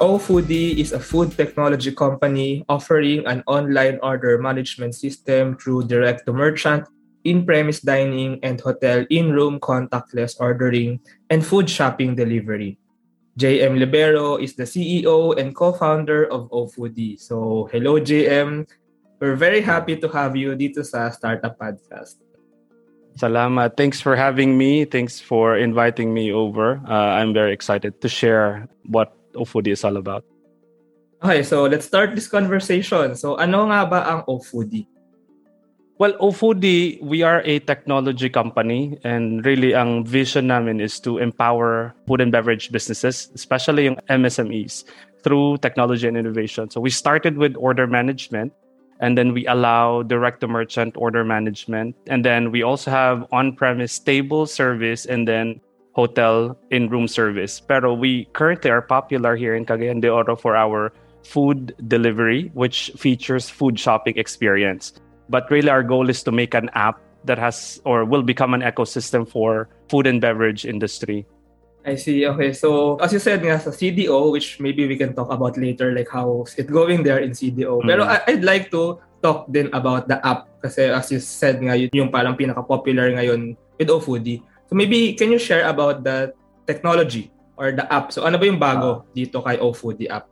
Ofoodie is a food technology company offering an online order management system through direct-to-merchant, in-premise dining and hotel in-room contactless ordering, and food shopping delivery. JM Libero is the CEO and co-founder of Ofoodie. So, hello JM. We're very happy to have you dito sa Startup Podcast. Salamat. Thanks for having me. Thanks for inviting me over. I'm very excited to share what Ofoodie is all about. Okay, so let's start this conversation. So, ano nga ba ang Ofoodie? Well, Ofoodie, we are a technology company, and really ang vision namin is to empower food and beverage businesses, especially yung MSMEs, through technology and innovation. So we started with order management, and then we allow direct-to-merchant order management, and then we also have on-premise table service and then hotel in-room service. Pero we currently are popular here in Cagayan de Oro for our food delivery, which features food shopping experience. But really, our goal is to make an app that has or will become an ecosystem for food and beverage industry. I see. Okay. So, as you said nga sa CDO, which maybe we can talk about later, like how's it going there in CDO. Pero I'd like to talk din about the app kasi as you said nga, yung parang pinaka-popular ngayon with Ofoodie. So, maybe can you share about the technology or the app? So, ano ba yung bago dito kay Ofoodie app?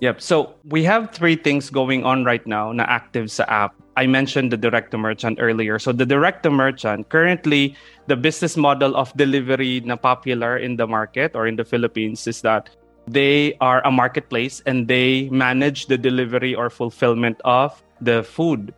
Yep. So, we have three things going on right now na active sa app. I mentioned the direct-to-merchant earlier. So the direct-to-merchant, currently, the business model of delivery na popular in the market or in the Philippines is that they are a marketplace and they manage the delivery or fulfillment of the food.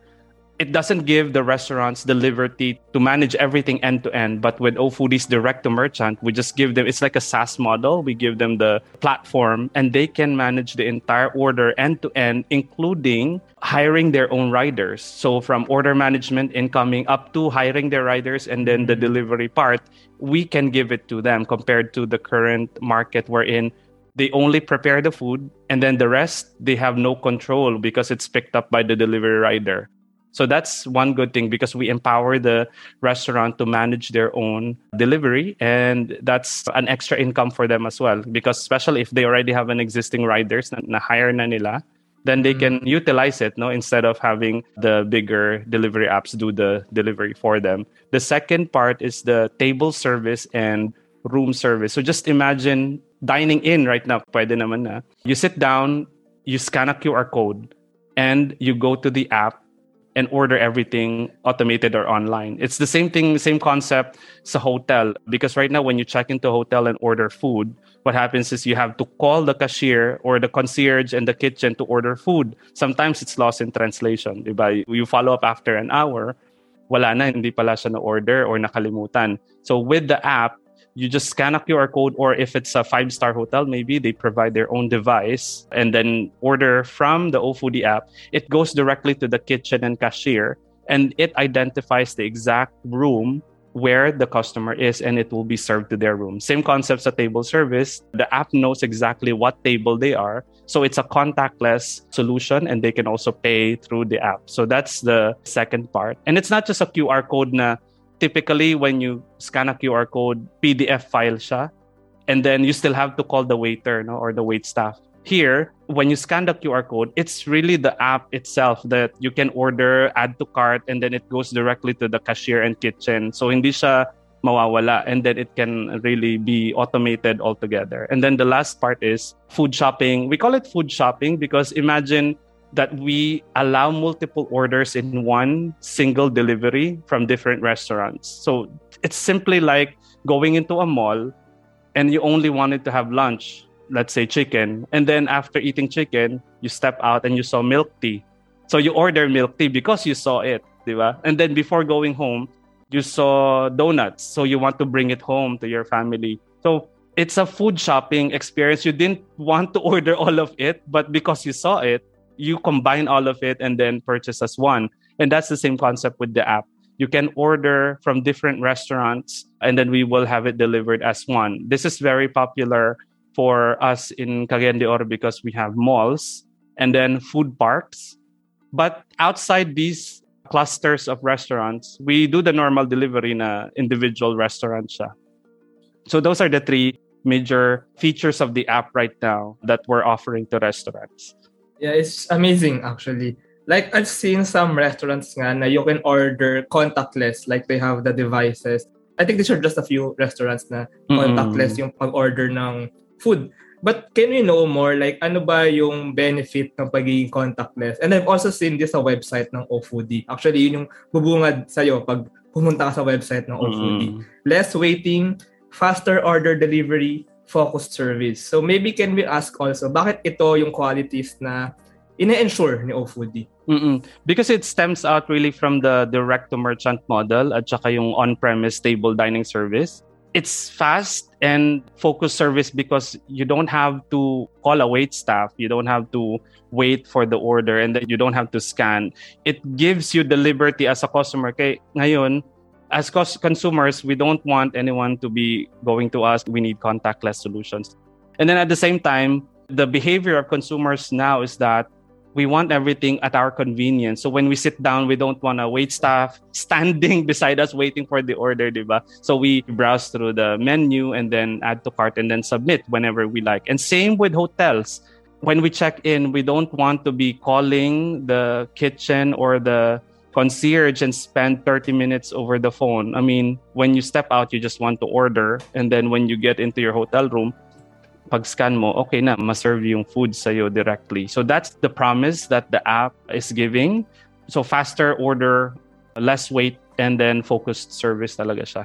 It doesn't give the restaurants the liberty to manage everything end-to-end. But with Ofoodie's direct-to-merchant, we just give them, it's like a SaaS model. We give them the platform and they can manage the entire order end-to-end, including hiring their own riders. So from order management, incoming, up to hiring their riders and then the delivery part, we can give it to them compared to the current market we're in. They only prepare the food and then the rest, they have no control because it's picked up by the delivery rider. So that's one good thing because we empower the restaurant to manage their own delivery and that's an extra income for them as well because especially if they already have an existing riders na hire na nila, then they can utilize it instead of having the bigger delivery apps do the delivery for them. The second part is the table service and room service. So just imagine dining in right now, pwede naman na. You sit down, you scan a QR code and you go to the app and order everything automated or online. It's the same thing, same concept sa hotel. Because right now, when you check into a hotel and order food, what happens is you have to call the cashier or the concierge in the kitchen to order food. Sometimes it's lost in translation. Diba? You follow up after an hour, wala na, hindi pala siya na-order or nakalimutan. So with the app, you just scan a QR code or if it's a 5-star hotel, maybe they provide their own device and then order from the Ofoodie app. It goes directly to the kitchen and cashier and it identifies the exact room where the customer is and it will be served to their room. Same concepts at table service. The app knows exactly what table they are. So it's a contactless solution and they can also pay through the app. So that's the second part. And it's not just a QR code na typically, when you scan a QR code, PDF file siya, and then you still have to call the waiter or the wait staff. Here, when you scan the QR code, it's really the app itself that you can order, add to cart, and then it goes directly to the cashier and kitchen. So hindi siya mawawala, and then it can really be automated altogether. And then the last part is food shopping. We call it food shopping because imagine that we allow multiple orders in one single delivery from different restaurants. So it's simply like going into a mall and you only wanted to have lunch, let's say chicken. And then after eating chicken, you step out and you saw milk tea. So you order milk tea because you saw it, diba? And then before going home, you saw donuts. So you want to bring it home to your family. So it's a food shopping experience. You didn't want to order all of it, but because you saw it, you combine all of it and then purchase as one. And that's the same concept with the app. You can order from different restaurants and then we will have it delivered as one. This is very popular for us in Cagayan de Oro because we have malls and then food parks. But outside these clusters of restaurants, we do the normal delivery na individual restaurant siya. So those are the three major features of the app right now that we're offering to restaurants. Yeah, it's amazing actually. Like I've seen some restaurants nga na you can order contactless, like they have the devices. I think these are just a few restaurants na contactless yung pag-order ng food. But can you know more, like ano ba yung benefit ng pagiging contactless? And I've also seen this sa website ng Ofoodie. Actually, yun yung bubungad sa'yo pag pumunta ka sa website ng Ofoodie. Less waiting, faster order delivery, focused service. So maybe can we ask also, bakit ito yung qualities na ina-ensure ni Ofoodie? Because it stems out really from the direct-to-merchant model at saka yung on-premise table dining service. It's fast and focused service because you don't have to call a wait staff. You don't have to wait for the order and then you don't have to scan. It gives you the liberty as a customer. Kaya ngayon, as consumers, we don't want anyone to be going to us. We need contactless solutions. And then at the same time, the behavior of consumers now is that we want everything at our convenience. So when we sit down, we don't want to wait staff standing beside us waiting for the order, diba? So we browse through the menu and then add to cart and then submit whenever we like. And same with hotels. When we check in, we don't want to be calling the kitchen or the concierge and spend 30 minutes over the phone. I mean, when you step out, you just want to order. And then when you get into your hotel room, pag-scan mo, okay na, ma-serve yung food sa'yo directly. So that's the promise that the app is giving. So faster order, less wait, and then focused service talaga siya.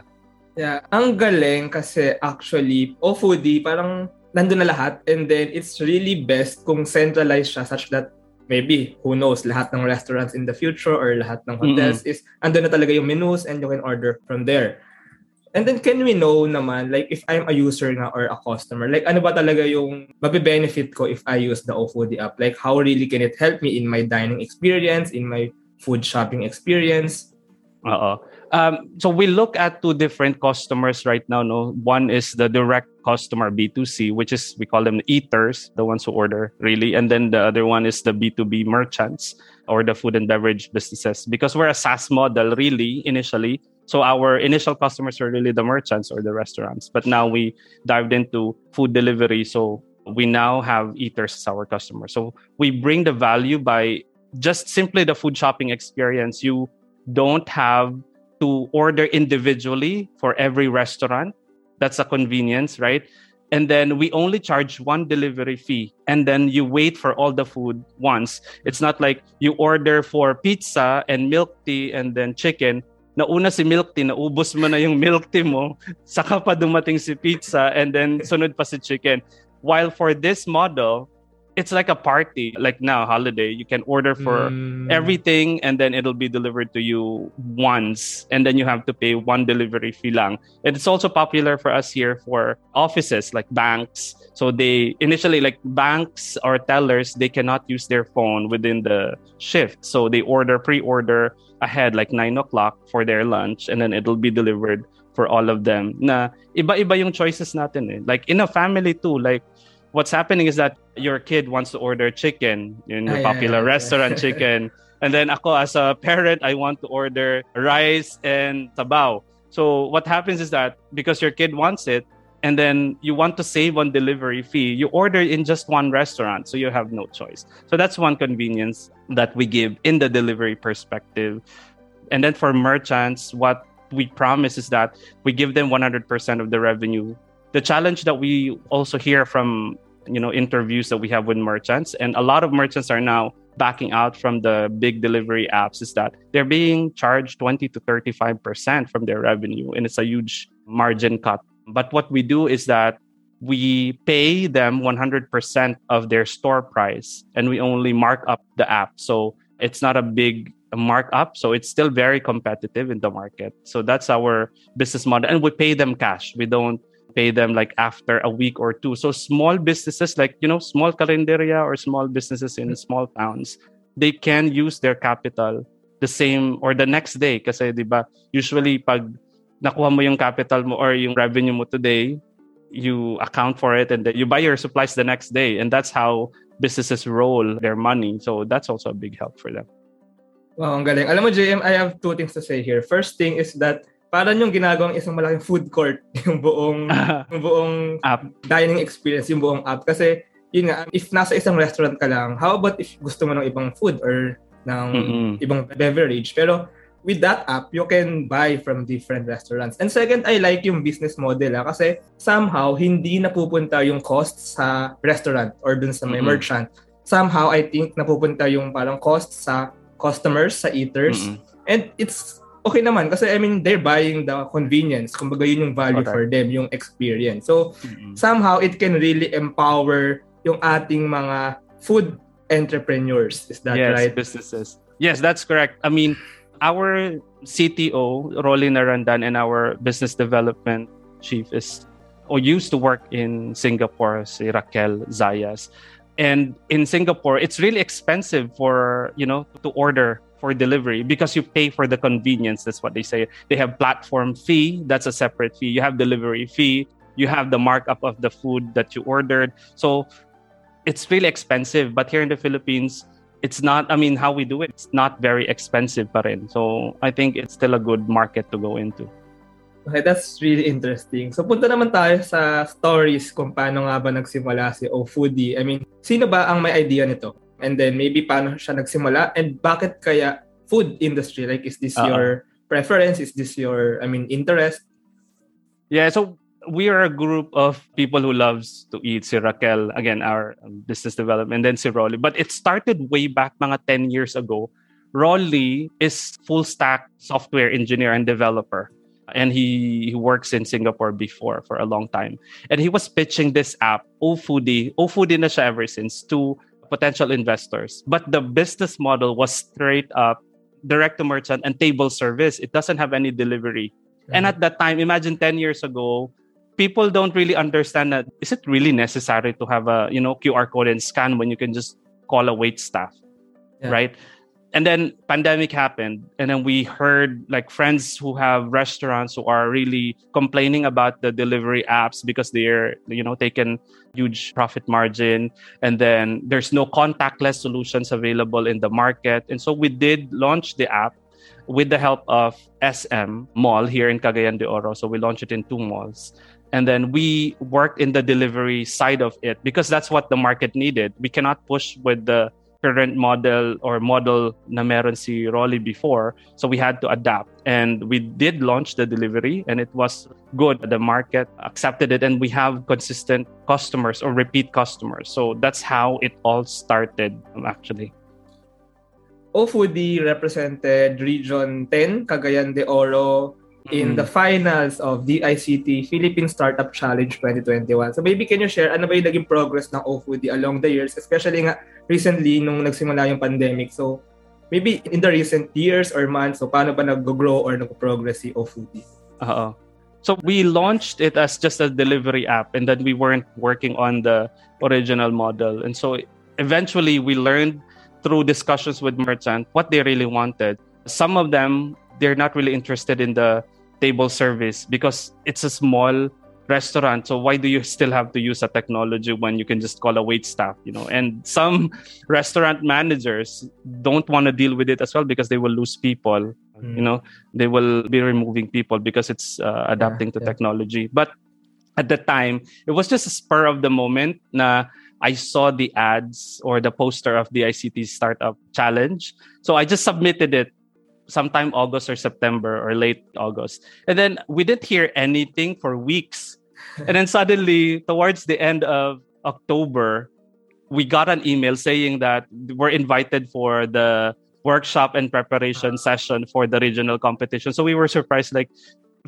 Yeah, ang galing kasi actually, Ofoodie, parang nandun na lahat. And then it's really best kung centralized siya such that maybe, who knows, lahat ng restaurants in the future or lahat ng hotels is andun na talaga yung menus and you can order from there. And then can we know naman, like if I'm a user na or a customer, like ano ba talaga yung mabe-benefit ko if I use the Ofoodie app? Like how really can it help me in my dining experience, in my food shopping experience? So we look at two different customers right now. No, one is the direct customer B2C, which is we call them the eaters, the ones who order really. And then the other one is the B2B merchants or the food and beverage businesses because we're a SaaS model really initially. So our initial customers were really the merchants or the restaurants. But now we dived into food delivery. So we now have eaters as our customers. So we bring the value by just simply the food shopping experience. You don't have to order individually for every restaurant. That's a convenience, right? And then we only charge one delivery fee. And then you wait for all the food once. It's not like you order for pizza and milk tea and then chicken. Nauna si milk tea, naubos mo na yung milk tea mo, saka pa dumating si pizza, and then sunod pa si chicken. While for this model, it's like a party, like now, holiday. You can order for everything, and then it'll be delivered to you once. And then you have to pay one delivery fee lang. And it's also popular for us here for offices, like banks. So they initially, like banks or tellers, they cannot use their phone within the shift. So they order, pre-order ahead like 9 o'clock for their lunch and then it'll be delivered for all of them. Na iba-iba yung choices natin eh. Like in a family too, like what's happening is that your kid wants to order chicken, you know, popular restaurant chicken. And then ako as a parent, I want to order rice and sabaw. So what happens is that because your kid wants it and then you want to save on delivery fee, you order in just one restaurant, so you have no choice. So that's one convenience that we give in the delivery perspective. And then for merchants, what we promise is that we give them 100% of the revenue. The challenge that we also hear from, you know, interviews that we have with merchants, and a lot of merchants are now backing out from the big delivery apps, is that they're being charged 20 to 35% from their revenue, and it's a huge margin cut. But what we do is that we pay them 100% of their store price and we only mark up the app. So it's not a big markup. So it's still very competitive in the market. So that's our business model. And we pay them cash. We don't pay them like after a week or two. So small businesses like, you know, small carinderia or small businesses in small towns, they can use their capital the same or the next day. Kasi diba, usually pag nakuha mo yung capital mo or yung revenue mo today, you account for it and then you buy your supplies the next day. And that's how businesses roll their money. So that's also a big help for them. Wow, ang galing. Alam mo, JM, I have two things to say here. First thing is that Parang yung ginagawang isang malaking food court yung buong app. Dining experience, yung buong app. Kasi, yun nga, if nasa isang restaurant ka lang, how about if gusto mo ng ibang food or ng ibang beverage? Pero with that app, you can buy from different restaurants. And second, I like yung business model kasi somehow, hindi napupunta yung cost sa restaurant or dun sa may merchant. Somehow, I think napupunta yung parang cost sa customers, sa eaters. And it's okay naman kasi I mean they're buying the convenience, kumbaga yun yung value for them, yung experience. So somehow it can really empower yung ating mga food entrepreneurs. Is that right? Yes, businesses. Yes, that's correct. I mean, our CTO, Rolly Narandan, and our business development chief is or used to work in Singapore, si Raquel Zayas. And in Singapore, it's really expensive for, you know, to order for delivery because you pay for the convenience. That's what they say. They have platform fee. That's a separate fee. You have delivery fee. You have the markup of the food that you ordered. So it's really expensive. But here in the Philippines, it's not, I mean, how we do it, it's not very expensive pa rin. So I think it's still a good market to go into. Okay, that's really interesting. So punta naman tayo sa stories kung paano nga ba nagsimula si Ofoodie. I mean, sino ba ang may idea nito? And then maybe paano siya nagsimula and bakit kaya food industry? Like, is this your preference? Is this your, I mean, interest? Yeah, so we are a group of people who loves to eat. Si Raquel, again, our business development, and then si Rolly. But it started way back mga 10 years ago. Rolly is full-stack software engineer and developer. And he works in Singapore before for a long time. And he was pitching this app, Ofoodie. Ofoodie na siya ever since, to potential investors. But the business model was straight up direct to merchant and table service. It doesn't have any delivery. Mm-hmm. And at that time, imagine 10 years ago, people don't really understand that is it really necessary to have a, you know, QR code and scan when you can just call a wait staff, right? And then pandemic happened. And then we heard like friends who have restaurants who are really complaining about the delivery apps because they're, you know, taking huge profit margin. And then there's no contactless solutions available in the market. And so we did launch the app with the help of SM Mall here in Cagayan de Oro. So we launched it in 2 malls. And then we worked in the delivery side of it because that's what the market needed. We cannot push with the current model or model na meron si Rolly before. So we had to adapt. And we did launch the delivery and it was good. The market accepted it and we have consistent customers or repeat customers. So that's how it all started actually. Ofoodie represented Region 10, Cagayan de Oro, in the finals of DICT Philippine Startup Challenge 2021. So maybe can you share ano ba yung naging progress ng Ofoodie along the years, especially nga recently nung nagsimula yung pandemic. So maybe in the recent years or months, so paano ba nag-grow or nag-progress si Ofoodie? So we launched it as just a delivery app and then we weren't working on the original model. And so eventually we learned through discussions with merchants what they really wanted. Some of them, they're not really interested in the table service because it's a small restaurant. So why do you still have to use a technology when you can just call a waitstaff, you know? And some restaurant managers don't want to deal with it as well because they will lose people, you know? They will be removing people because it's adapting to technology. But at the time, it was just a spur of the moment na I saw the ads or the poster of the ICT Startup Challenge. So I just submitted it sometime August or September or late August. And then we didn't hear anything for weeks. And then suddenly, towards the end of October, we got an email saying that we're invited for the workshop and preparation session for the regional competition. So we were surprised, like,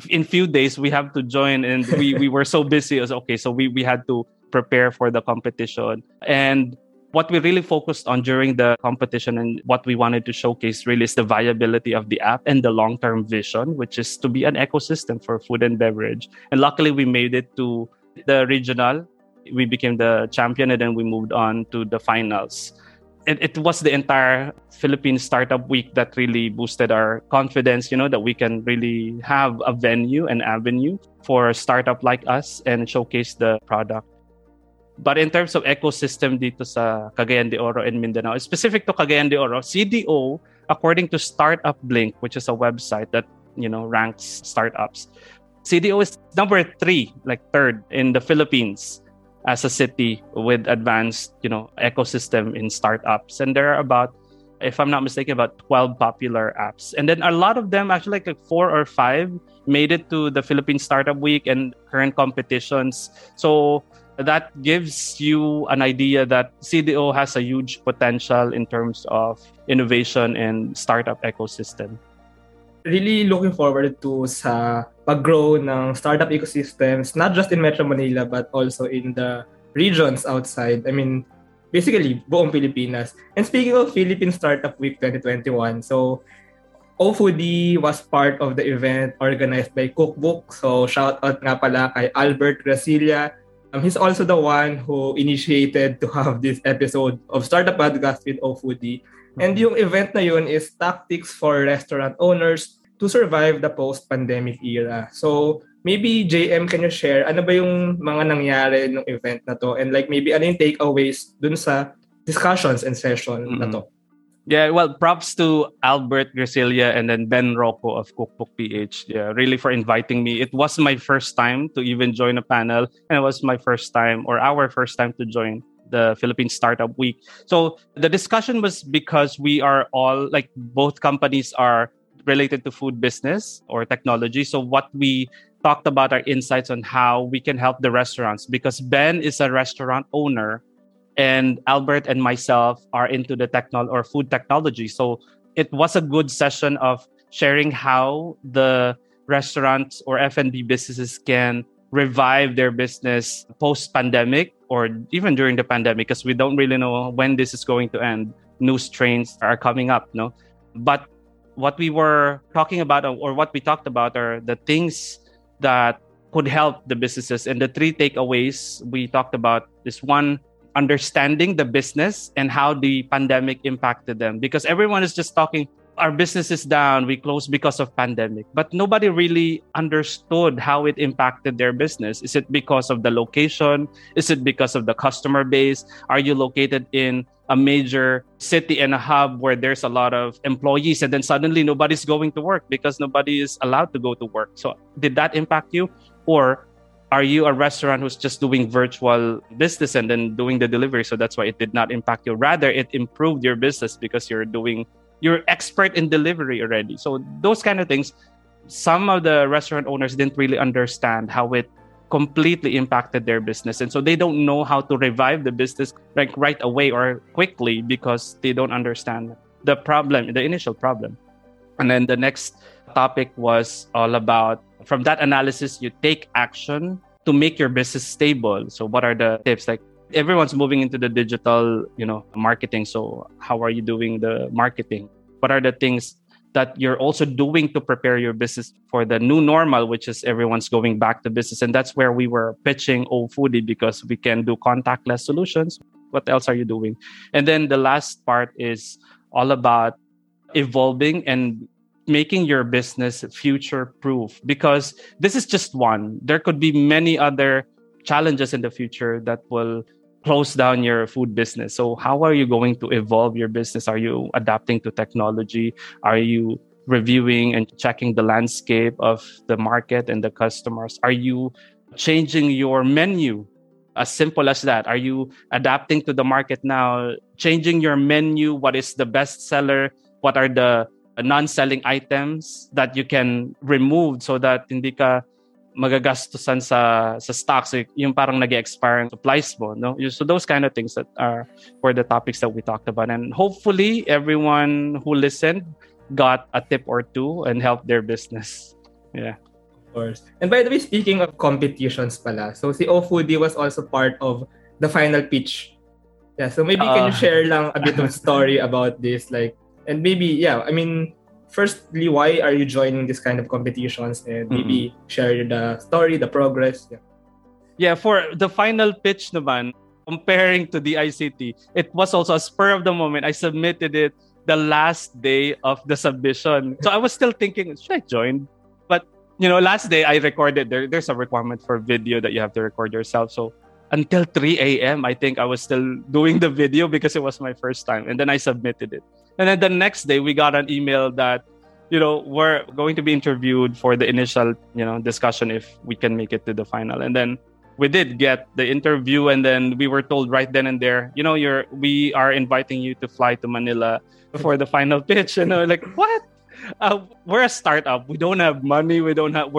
in few days, we have to join. And we were so busy. It was, okay, so we had to prepare for the competition. And what we really focused on during the competition and what we wanted to showcase really is the viability of the app and the long-term vision, which is to be an ecosystem for food and beverage. And luckily, we made it to the regional. We became the champion and then we moved on to the finals. It was the entire Philippine Startup Week that really boosted our confidence, you know, that we can really have a venue, an avenue for a startup like us and showcase the product. But in terms of ecosystem dito sa Cagayan de Oro and Mindanao, specific to Cagayan de Oro, CDO, according to Startup Blink, which is a website that you know, ranks startups. CDO is number 3, like third in the Philippines as a city with advanced, you know, ecosystem in startups. And there are about, if I'm not mistaken, about 12 popular apps. And then a lot of them, actually like 4 or 5, made it to the Philippine Startup Week and current competitions. So that gives you an idea that CDO has a huge potential in terms of innovation and startup ecosystem. Really looking forward to sa pag-grow ng startup ecosystems, not just in Metro Manila, but also in the regions outside. I mean, basically, buong Pilipinas. And speaking of Philippine Startup Week 2021, so Ofoodie was part of the event organized by Cookbook. So shout out nga pala kay Albert Gracilia. He's also the one who initiated to have this episode of Startup Podcast with Ofoodie. And yung event na yun is tactics for restaurant owners to survive the post-pandemic era. So maybe JM, can you share ano ba yung mga nangyari ng event na to? And like maybe ano yung takeaways dun sa discussions and session na to? Yeah, well, props to Albert Gracilia and then Ben Rocco of Cookbook PH, yeah, really for inviting me. It was my first time to even join a panel, and it was my first time or our first time to join the Philippine Startup Week. So the discussion was because we are all, like both companies are related to food business or technology. So what we talked about are insights on how we can help the restaurants, because Ben is a restaurant owner and Albert and myself are into the food technology. So it was a good session of sharing how the restaurants or F&B businesses can revive their business post-pandemic or even during the pandemic, because we don't really know when this is going to end. New strains are coming up, no? But what we were talking about or what we talked about are the things that could help the businesses. And the 3 takeaways we talked about is, 1, understanding the business and how the pandemic impacted them, because everyone is just talking, our business is down, we closed because of pandemic, but nobody really understood how it impacted their business. Is it because of the location? Is it because of the customer base? Are you located in a major city and a hub where there's a lot of employees, and then suddenly nobody's going to work because nobody is allowed to go to work? So did that impact you? Or are you a restaurant who's just doing virtual business and then doing the delivery, so that's why it did not impact you? Rather, it improved your business because you're expert in delivery already. So those kind of things, some of the restaurant owners didn't really understand how it completely impacted their business. And so they don't know how to revive the business like right away or quickly, because they don't understand the problem, the initial problem. And then the next topic was all about, from that analysis, you take action to make your business stable. So what are the tips? Like, everyone's moving into the digital, you know, marketing. So how are you doing the marketing? What are the things that you're also doing to prepare your business for the new normal, which is everyone's going back to business? And that's where we were pitching Ofoodie, because we can do contactless solutions. What else are you doing? And then the last part is all about evolving and making your business future-proof, because this is just one. There could be many other challenges in the future that will close down your food business. So how are you going to evolve your business? Are you adapting to technology? Are you reviewing and checking the landscape of the market and the customers? Are you changing your menu? As simple as that. Are you adapting to the market now? Changing your menu? What is the best seller? What are the non-selling items that you can remove so that hindi ka magagastusan sa stocks, yung parang nag-expire supplies mo, no? So those kind of things that were the topics that we talked about. And hopefully everyone who listened got a tip or two and helped their business. Yeah. Of course. And by the way, speaking of competitions pala, so si Ofoodie was also part of the final pitch. Yeah, so maybe can you share lang a bit of story about this, like, and maybe, yeah, I mean, firstly, why are you joining this kind of competitions? And maybe share the story, the progress. Yeah, for the final pitch naman, comparing to the ICT, it was also a spur of the moment. I submitted it the last day of the submission. So I was still thinking, should I join? But, you know, last day I recorded. There's a requirement for video that you have to record yourself. So until 3 a.m., I think I was still doing the video because it was my first time. And then I submitted it. And then the next day, we got an email that you know, we're going to be interviewed for the initial, you know, discussion if we can make it to the final. And then we did get the interview, and then we were told right then and there, you know, we are inviting you to fly to Manila for the final pitch. And we're like, what? We're a startup. We don't have money. We're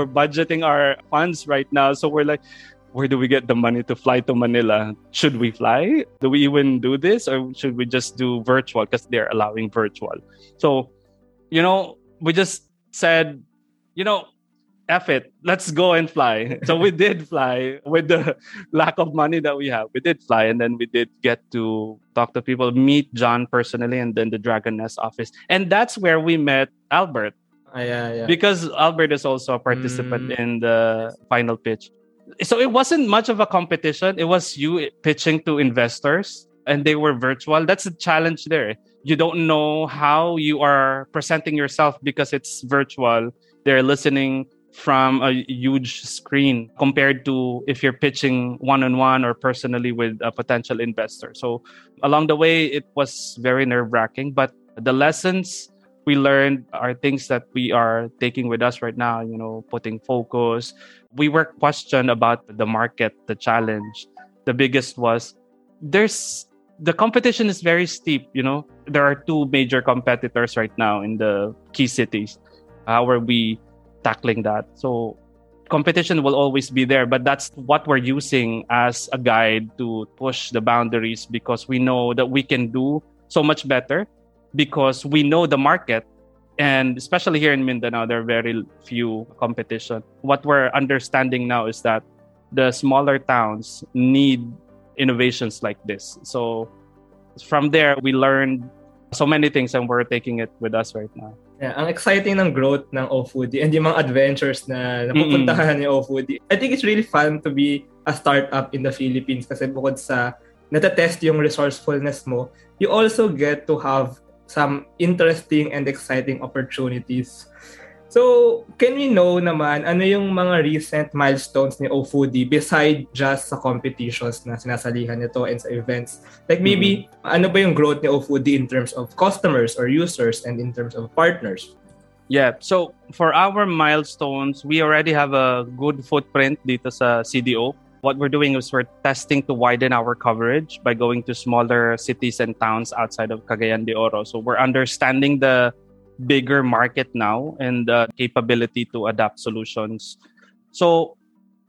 budgeting our funds right now. So we're like, where do we get the money to fly to Manila? Should we fly? Do we even do this? Or should we just do virtual? Because they're allowing virtual. So, you know, we just said, you know, F it. Let's go and fly. So we did fly with the lack of money that we have. We did fly, and then we did get to talk to people, meet John personally, and then the Dragon Nest office. And that's where we met Albert. Yeah. Because Albert is also a participant in the final pitch. So it wasn't much of a competition. It was you pitching to investors, and they were virtual. That's the challenge there. You don't know how you are presenting yourself because it's virtual. They're listening from a huge screen compared to if you're pitching one-on-one or personally with a potential investor. So along the way, it was very nerve-wracking. But the lessons we learned are things that we are taking with us right now, you know, putting focus. We were questioned about the market, the challenge. The biggest was the competition is very steep, you know. There are two major competitors right now in the key cities. How are we tackling that? So competition will always be there, but that's what we're using as a guide to push the boundaries, because we know that we can do so much better because we know the market. And especially here in Mindanao, there are very few competition. What we're understanding now is that the smaller towns need innovations like this. So from there, we learned so many things, and we're taking it with us right now. Yeah, ang exciting ng growth ng Ofoodie and yung mga adventures na napupuntahan ni Ofoodie. I think it's really fun to be a startup in the Philippines kasi bukod sa natatest yung resourcefulness mo, you also get to have some interesting and exciting opportunities. So, can we know naman ano yung mga recent milestones ni Ofoodie beside just sa competitions na sinasalihan nito and sa events? Like maybe, ano ba yung growth ni Ofoodie in terms of customers or users and in terms of partners? Yeah, so for our milestones, we already have a good footprint dito sa CDO. What we're doing is we're testing to widen our coverage by going to smaller cities and towns outside of Cagayan de Oro. So we're understanding the bigger market now and the capability to adapt solutions. So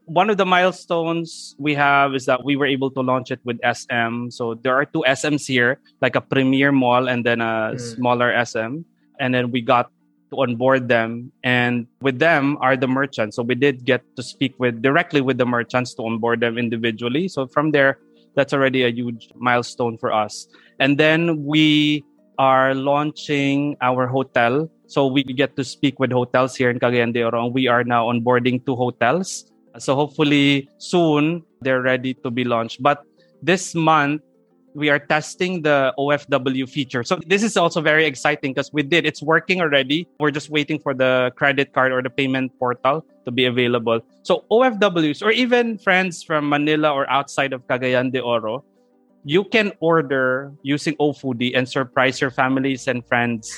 one of the milestones we have is that we were able to launch it with SM. So there are two SMs here, like a premier mall and then a smaller SM. And then we got to onboard them, and with them are the merchants. So we did get to speak directly with the merchants to onboard them individually. So from there, that's already a huge milestone for us. And then we are launching our hotel. So we get to speak with hotels here in Cagayan de Oro. We are now onboarding 2 hotels. So hopefully soon they're ready to be launched. But this month, we are testing the OFW feature. So this is also very exciting because it's working already. We're just waiting for the credit card or the payment portal to be available. So OFWs or even friends from Manila or outside of Cagayan de Oro, you can order using Ofoodie and surprise your families and friends.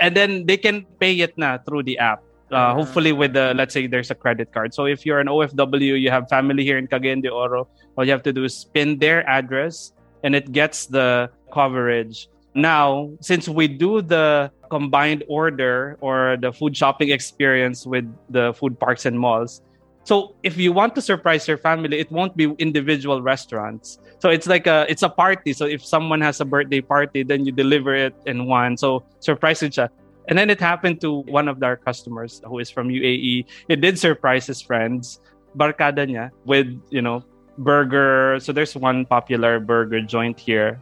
And then they can pay it na through the app. Hopefully with let's say there's a credit card. So if you're an OFW, you have family here in Cagayan de Oro, all you have to do is pin their address and it gets the coverage. Now, since we do the combined order or the food shopping experience with the food parks and malls, so if you want to surprise your family, it won't be individual restaurants. So it's like it's a party. So if someone has a birthday party, then you deliver it in one. So surprise each other. And then it happened to one of our customers who is from UAE. It did surprise his friends, barkada niya, with, you know, burger. So there's one popular burger joint here.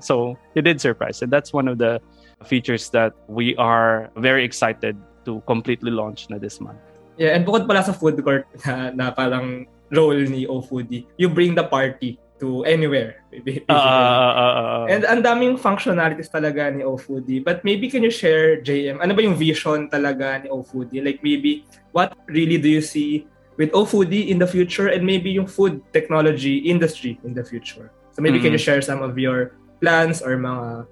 So it did surprise. And that's one of the features that we are very excited to completely launch na this month. Yeah, and bukod pala sa food court na parang role ni Ofoodie, you bring the party to anywhere. And ang daming functionalities talaga ni Ofoodie. But maybe can you share, JM, ano ba yung vision talaga ni Ofoodie? Like maybe, what really do you see with Ofoodie in the future and maybe yung food technology industry in the future? So maybe can you share some of your plans or mga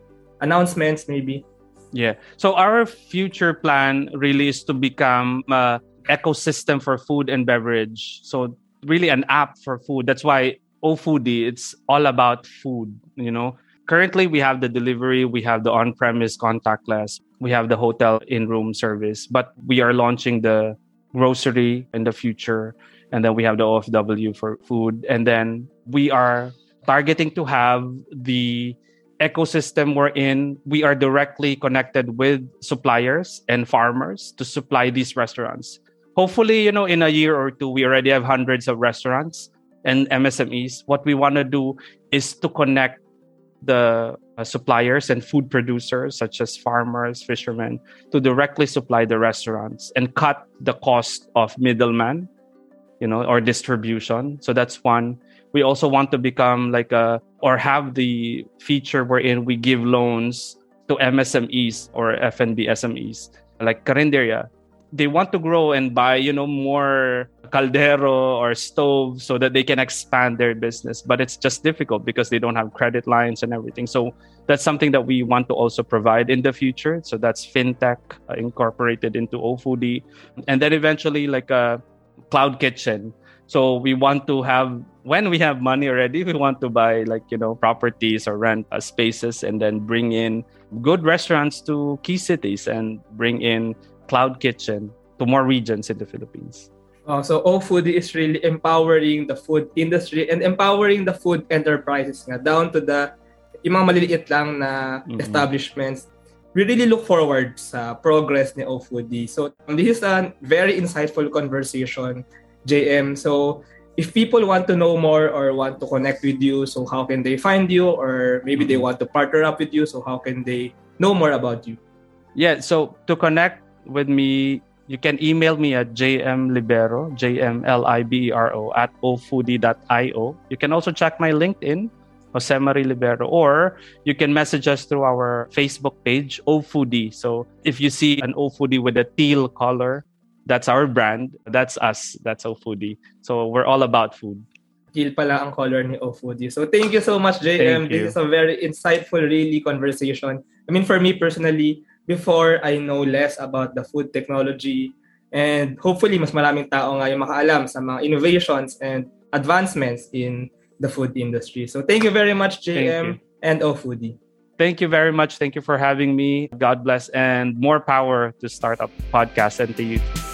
announcements maybe? Yeah. So our future plan really is to become an ecosystem for food and beverage. So really an app for food. That's why Ofoodie, it's all about food, you know. Currently, we have the delivery, we have the on-premise contactless, we have the hotel in-room service, but we are launching the grocery in the future. And then we have the OFW for food. And then we are targeting to have the ecosystem we're in. We are directly connected with suppliers and farmers to supply these restaurants. Hopefully, you know, in a year or two, we already have hundreds of restaurants and MSMEs. What we want to do is to connect the suppliers and food producers, such as farmers, fishermen, to directly supply the restaurants and cut the cost of middleman, you know, or distribution. So that's one. We also want to become like a, or have the feature wherein we give loans to MSMEs or F&B SMEs, like Carinderia. They want to grow and buy, you know, more caldero or stove so that they can expand their business. But it's just difficult because they don't have credit lines and everything. So that's something that we want to also provide in the future. So that's fintech incorporated into Ofoodie. And then eventually like a cloud kitchen. So we want to have, when we have money already, we want to buy like, you know, properties or rent spaces and then bring in good restaurants to key cities and bring in cloud kitchen to more regions in the Philippines. So Ofoodie is really empowering the food industry and empowering the food enterprises nga, down to the yung mga maliliit lang na establishments. We really look forward sa progress ni Ofoodie. So this is a very insightful conversation, JM. So if people want to know more or want to connect with you, so how can they find you? Or maybe they want to partner up with you, so how can they know more about you? Yeah, so to connect with me, you can email me at jmlibero, jmlibero at ofoodie.io. You can also check my LinkedIn, Jose Marie Libero, or you can message us through our Facebook page, Ofoodie. So if you see an Ofoodie with a teal color, that's our brand. That's us. That's Ofoodie. So we're all about food. Teal pala ang color ni Ofoodie. So thank you so much, JM. This is a very insightful, really, conversation. I mean, for me personally, before I know less about the food technology, and hopefully mas maraming tao nga yung makaalam sa mga innovations and advancements in the food industry. So thank you very much, JM and Ofoodie. Thank you very much. Thank you for having me. God bless and more power to Startup Podcast and to you.